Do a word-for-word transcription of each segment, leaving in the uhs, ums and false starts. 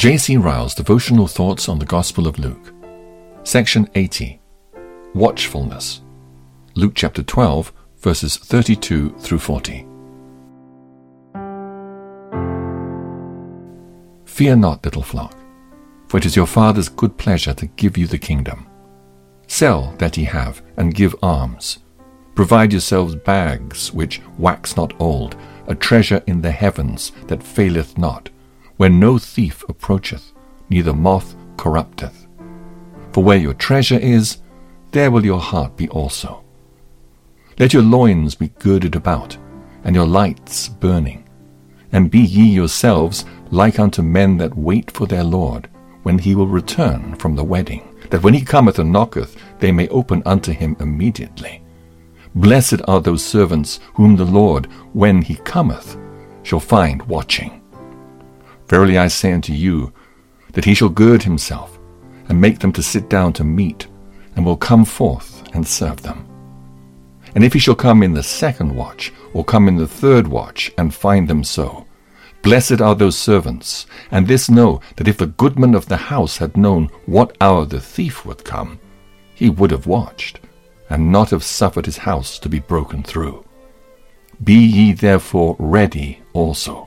J C Ryle's Devotional Thoughts on the Gospel of Luke. Section eighty. Watchfulness. Luke chapter twelve, verses thirty-two through forty. Fear not, little flock, for it is your Father's good pleasure to give you the kingdom. Sell that ye have, and give alms. Provide yourselves bags which wax not old, a treasure in the heavens that faileth not, where no thief approacheth, neither moth corrupteth. For where your treasure is, there will your heart be also. Let your loins be girded about, and your lights burning. And be ye yourselves like unto men that wait for their Lord, when he will return from the wedding, that when he cometh and knocketh, they may open unto him immediately. Blessed are those servants whom the Lord, when he cometh, shall find watching. Verily I say unto you, that he shall gird himself, and make them to sit down to meat, and will come forth and serve them. And if he shall come in the second watch, or come in the third watch, and find them so, blessed are those servants. And this know, that if the goodman of the house had known what hour the thief would come, he would have watched, and not have suffered his house to be broken through. Be ye therefore ready also,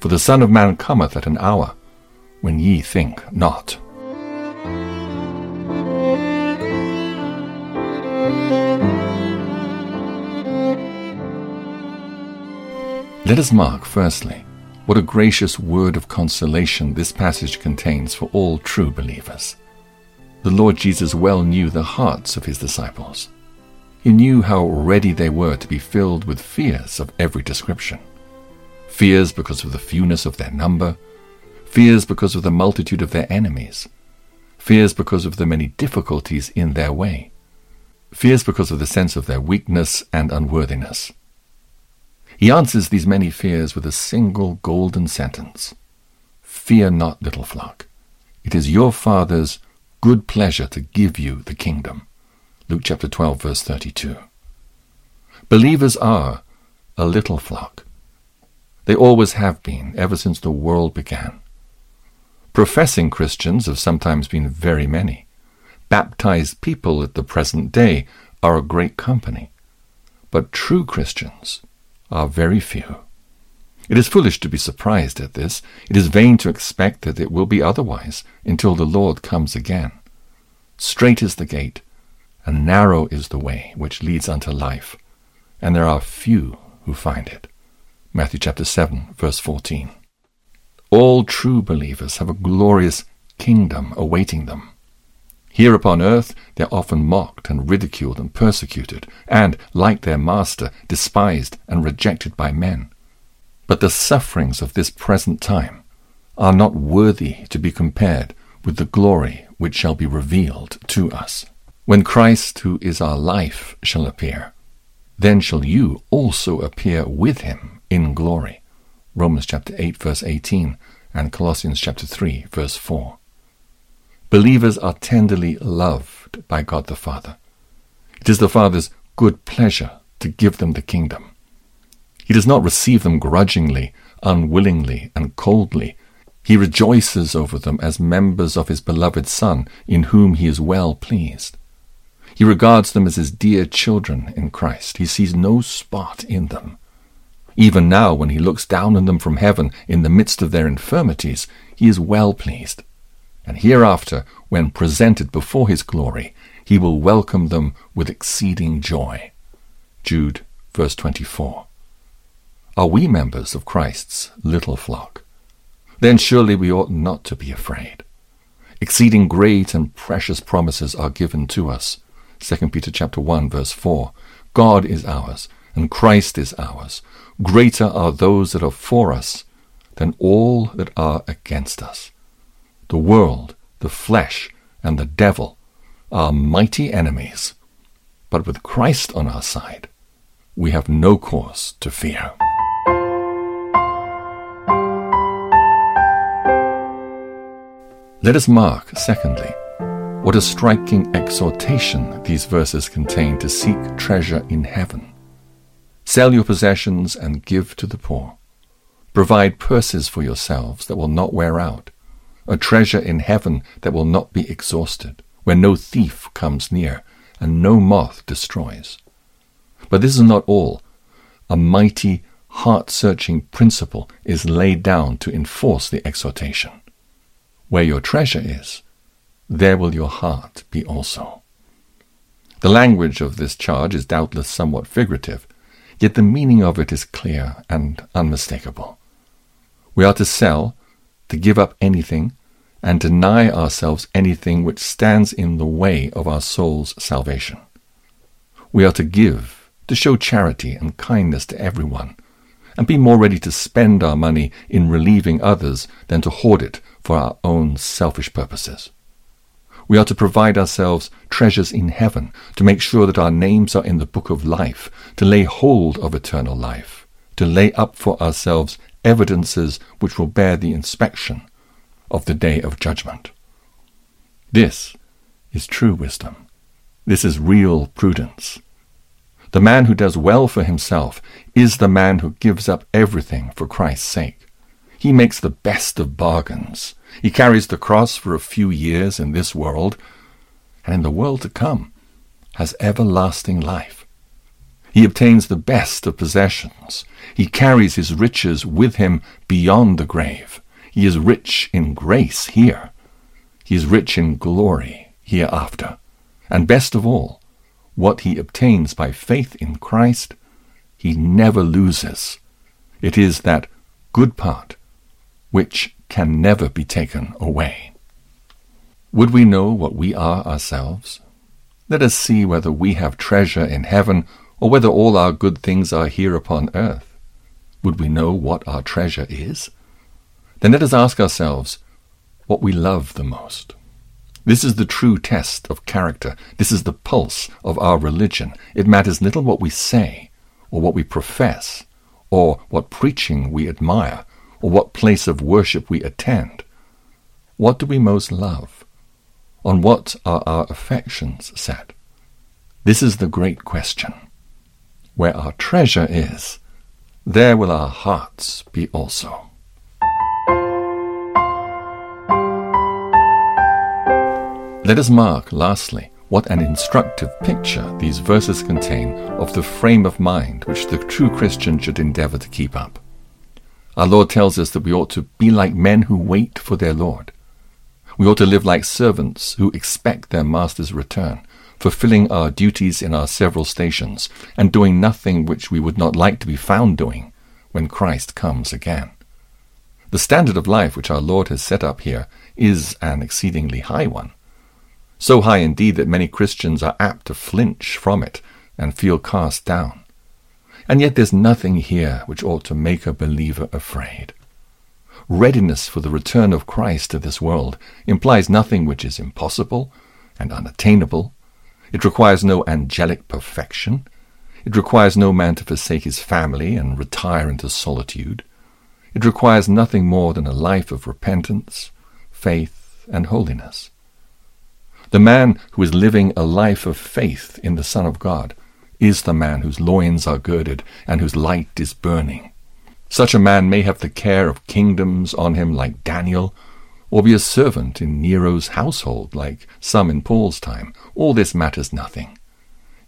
for the Son of Man cometh at an hour when ye think not. Let us mark, firstly, what a gracious word of consolation this passage contains for all true believers. The Lord Jesus well knew the hearts of his disciples. He knew how ready they were to be filled with fears of every description. Fears because of the fewness of their number, fears because of the multitude of their enemies, fears because of the many difficulties in their way, fears because of the sense of their weakness and unworthiness. He answers these many fears with a single golden sentence. Fear not, little flock. It is your Father's good pleasure to give you the kingdom. Luke chapter twelve, verse thirty-two. Believers are a little flock. They always have been, ever since the world began. Professing Christians have sometimes been very many. Baptized people at the present day are a great company. But true Christians are very few. It is foolish to be surprised at this. It is vain to expect that it will be otherwise until the Lord comes again. Strait is the gate, and narrow is the way which leads unto life, and there are few who find it. Matthew chapter seven, verse fourteen. All true believers have a glorious kingdom awaiting them. Here upon earth they are often mocked and ridiculed and persecuted, and, like their Master, despised and rejected by men. But the sufferings of this present time are not worthy to be compared with the glory which shall be revealed to us. When Christ, who is our life, shall appear, then shall you also appear with him in glory. Romans chapter eight, verse eighteen, and Colossians chapter three, verse four. Believers are tenderly loved by God the Father. It is the Father's good pleasure to give them the kingdom. He does not receive them grudgingly, unwillingly, and coldly. He rejoices over them as members of his beloved Son, in whom he is well pleased. He regards them as his dear children in Christ. He sees no spot in them. Even now, when he looks down on them from heaven in the midst of their infirmities, he is well pleased. And hereafter, when presented before his glory, he will welcome them with exceeding joy. Jude, verse twenty-four. Are we members of Christ's little flock? Then surely we ought not to be afraid. Exceeding great and precious promises are given to us. Second Peter chapter one, verse four. God is ours, and Christ is ours. Greater are those that are for us than all that are against us. The world, the flesh, and the devil are mighty enemies. But with Christ on our side, we have no cause to fear. Let us mark, secondly, what a striking exhortation these verses contain to seek treasure in heaven. Sell your possessions and give to the poor. Provide purses for yourselves that will not wear out, a treasure in heaven that will not be exhausted, where no thief comes near, and no moth destroys. But this is not all. A mighty, heart-searching principle is laid down to enforce the exhortation. Where your treasure is, there will your heart be also. The language of this charge is doubtless somewhat figurative, yet the meaning of it is clear and unmistakable. We are to sell, to give up anything, and deny ourselves anything which stands in the way of our soul's salvation. We are to give, to show charity and kindness to everyone, and be more ready to spend our money in relieving others than to hoard it for our own selfish purposes. We are to provide ourselves treasures in heaven, to make sure that our names are in the book of life, to lay hold of eternal life, to lay up for ourselves evidences which will bear the inspection of the day of judgment. This is true wisdom. This is real prudence. The man who does well for himself is the man who gives up everything for Christ's sake. He makes the best of bargains. He carries the cross for a few years in this world, and in the world to come has everlasting life. He obtains the best of possessions. He carries his riches with him beyond the grave. He is rich in grace here. He is rich in glory hereafter. And best of all, what he obtains by faith in Christ, he never loses. It is that good part which can never be taken away. Would we know what we are ourselves? Let us see whether we have treasure in heaven, or whether all our good things are here upon earth. Would we know what our treasure is? Then let us ask ourselves what we love the most. This is the true test of character. This is the pulse of our religion. It matters little what we say, or what we profess, or what preaching we admire, or what place of worship we attend. What do we most love? On what are our affections set? This is the great question. Where our treasure is, there will our hearts be also. Let us mark, lastly, what an instructive picture these verses contain of the frame of mind which the true Christian should endeavor to keep up. Our Lord tells us that we ought to be like men who wait for their Lord. We ought to live like servants who expect their master's return, fulfilling our duties in our several stations, and doing nothing which we would not like to be found doing when Christ comes again. The standard of life which our Lord has set up here is an exceedingly high one. So high indeed that many Christians are apt to flinch from it and feel cast down. And yet there's nothing here which ought to make a believer afraid. Readiness for the return of Christ to this world implies nothing which is impossible and unattainable. It requires no angelic perfection. It requires no man to forsake his family and retire into solitude. It requires nothing more than a life of repentance, faith, and holiness. The man who is living a life of faith in the Son of God is the man whose loins are girded and whose light is burning. Such a man may have the care of kingdoms on him like Daniel, or be a servant in Nero's household like some in Paul's time. All this matters nothing.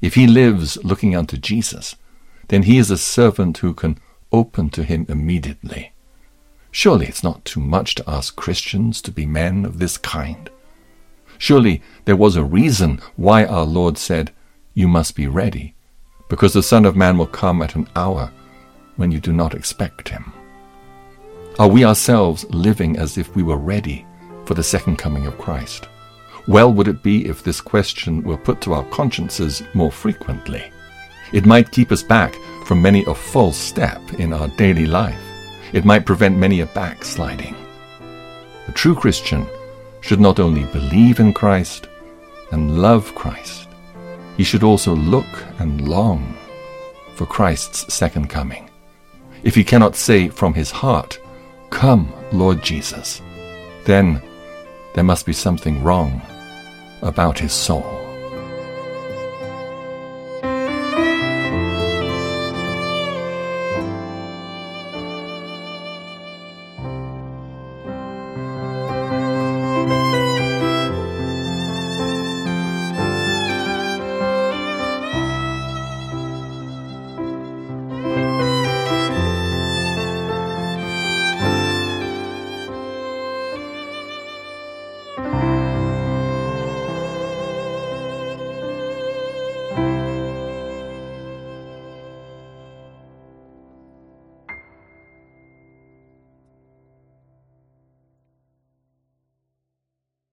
If he lives looking unto Jesus, then he is a servant who can open to him immediately. Surely it's not too much to ask Christians to be men of this kind. Surely there was a reason why our Lord said, "You must be ready, because the Son of Man will come at an hour when you do not expect him." Are we ourselves living as if we were ready for the second coming of Christ? Well would it be if this question were put to our consciences more frequently. It might keep us back from many a false step in our daily life. It might prevent many a backsliding. The true Christian should not only believe in Christ and love Christ, he should also look and long for Christ's second coming. If he cannot say from his heart, "Come, Lord Jesus," then there must be something wrong about his soul.